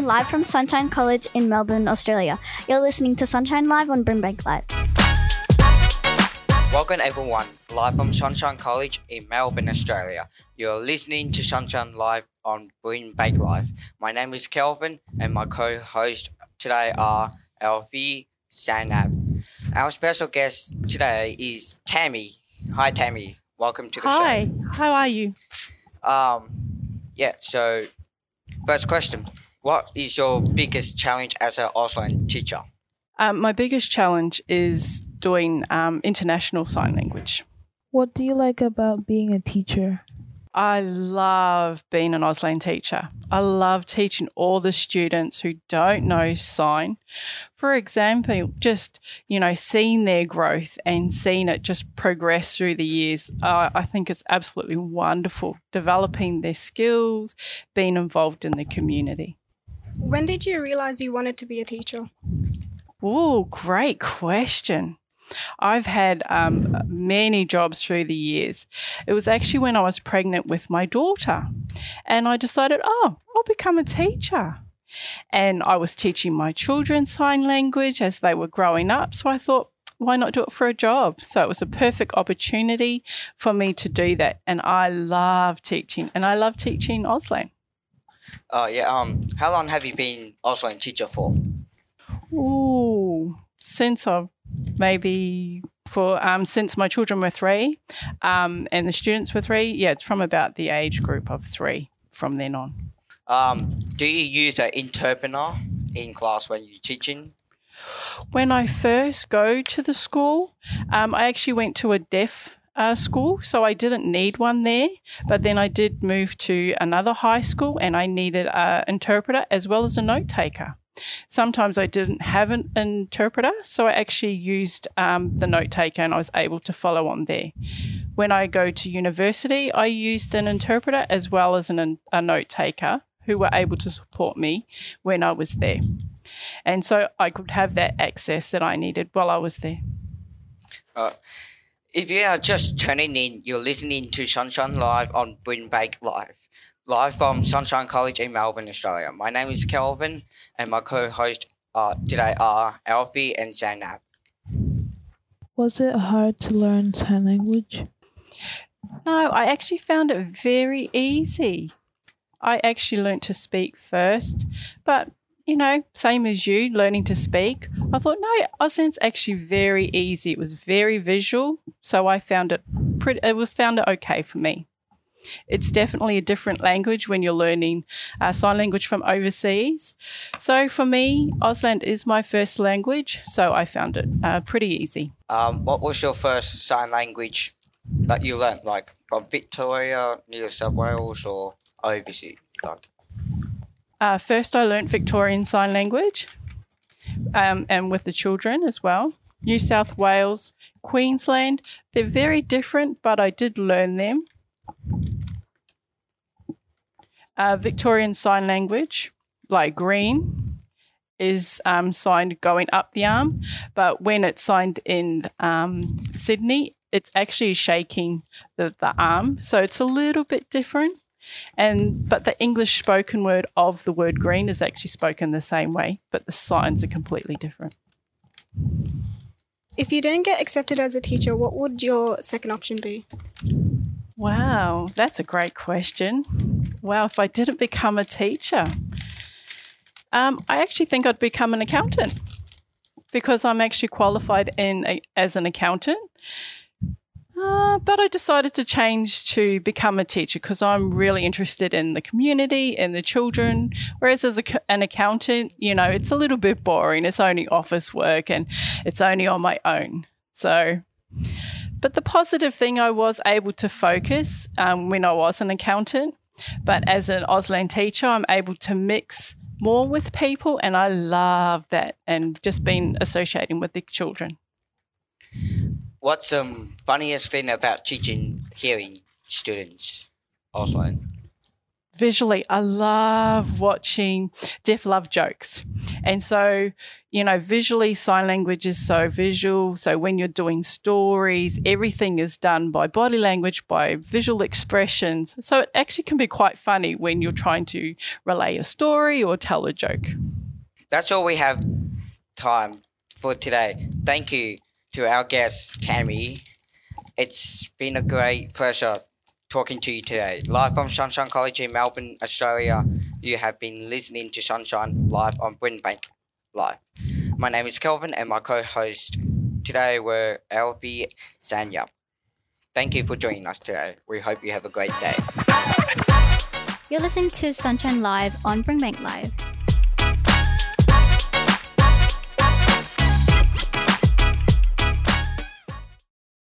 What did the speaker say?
live from Sunshine College in Melbourne, Australia. You're listening to Sunshine Live on Brimbank Live. Welcome everyone, live from Sunshine College in Melbourne, Australia. You're listening to Sunshine Live on Brimbank Live. My name is Kelvin and my co-hosts today are Alfie, Zainab. Our special guest today is Tammy. Hi Tammy, welcome to the show. Hi, how are you? So first question, what is your biggest challenge as an Auslan teacher? My biggest challenge is doing international sign language. What do you like about being a teacher? I love being an Auslan teacher. I love teaching all the students who don't know sign. For example, just, seeing their growth and seeing it just progress through the years, I think it's absolutely wonderful, developing their skills, being involved in the community. When did you realise you wanted to be a teacher? Oh, great question. I've had many jobs through the years. It was actually when I was pregnant with my daughter and I decided, I'll become a teacher. And I was teaching my children sign language as they were growing up. So I thought, why not do it for a job? So it was a perfect opportunity for me to do that. And I love teaching Auslan. How long have you been Auslan teacher for? Since my children were 3 and the students were 3, it's from about the age group of 3 from then on. Do you use an interpreter in class when you're teaching? When I first go to the school, I actually went to a deaf school, so I didn't need one there, but then I did move to another high school and I needed an interpreter as well as a note taker. Sometimes I didn't have an interpreter, so I actually used the note taker and I was able to follow on there. When I go to university, I used an interpreter as well as a note taker who were able to support me when I was there. And so I could have that access that I needed while I was there. If you are just tuning in, you're listening to Sunshine Live on Brimbank Live. Live from Sunshine College in Melbourne, Australia. My name is Kelvin and my co-hosts today are Alfie and Zainab. Was it hard to learn sign language? No, I actually found it very easy. I actually learnt to speak first, but, same as you, learning to speak, I thought, no, Auslan's actually very easy. It was very visual, so I found it okay for me. It's definitely a different language when you're learning sign language from overseas. So for me, Auslan is my first language, so I found it pretty easy. What was your first sign language that you learned, like from Victoria, New South Wales or overseas? First I learned Victorian Sign Language and with the children as well. New South Wales, Queensland, they're very different, but I did learn them. Victorian Sign Language, like green, is signed going up the arm, but when it's signed in Sydney, it's actually shaking the arm, so it's a little bit different. But the English spoken word of the word green is actually spoken the same way, but the signs are completely different. If you didn't get accepted as a teacher, what would your second option be? Wow, that's a great question. Wow, if I didn't become a teacher, I actually think I'd become an accountant because I'm actually qualified as an accountant. But I decided to change to become a teacher because I'm really interested in the community and the children, whereas as an accountant, it's a little bit boring. It's only office work and it's only on my own. But the positive thing, I was able to focus when I was an accountant, but as an Auslan teacher, I'm able to mix more with people and I love that and just been associating with the children. What's the funniest thing about teaching hearing students Auslan? visually, I love watching deaf love jokes. And so, you know, visually, sign language is so visual. So when you're doing stories, everything is done by body language, by visual expressions. So it actually can be quite funny when you're trying to relay a story or tell a joke. That's all we have time for today. Thank you to our guest, Tammy. It's been a great pleasure talking to you today. Live from Sunshine College in Melbourne, Australia, you have been listening to Sunshine Live on Brimbank Live. My name is Kelvin and my co-host today were Alfie Sanya. Thank you for joining us today. We hope you have a great day. You're listening to Sunshine Live on Brimbank Live.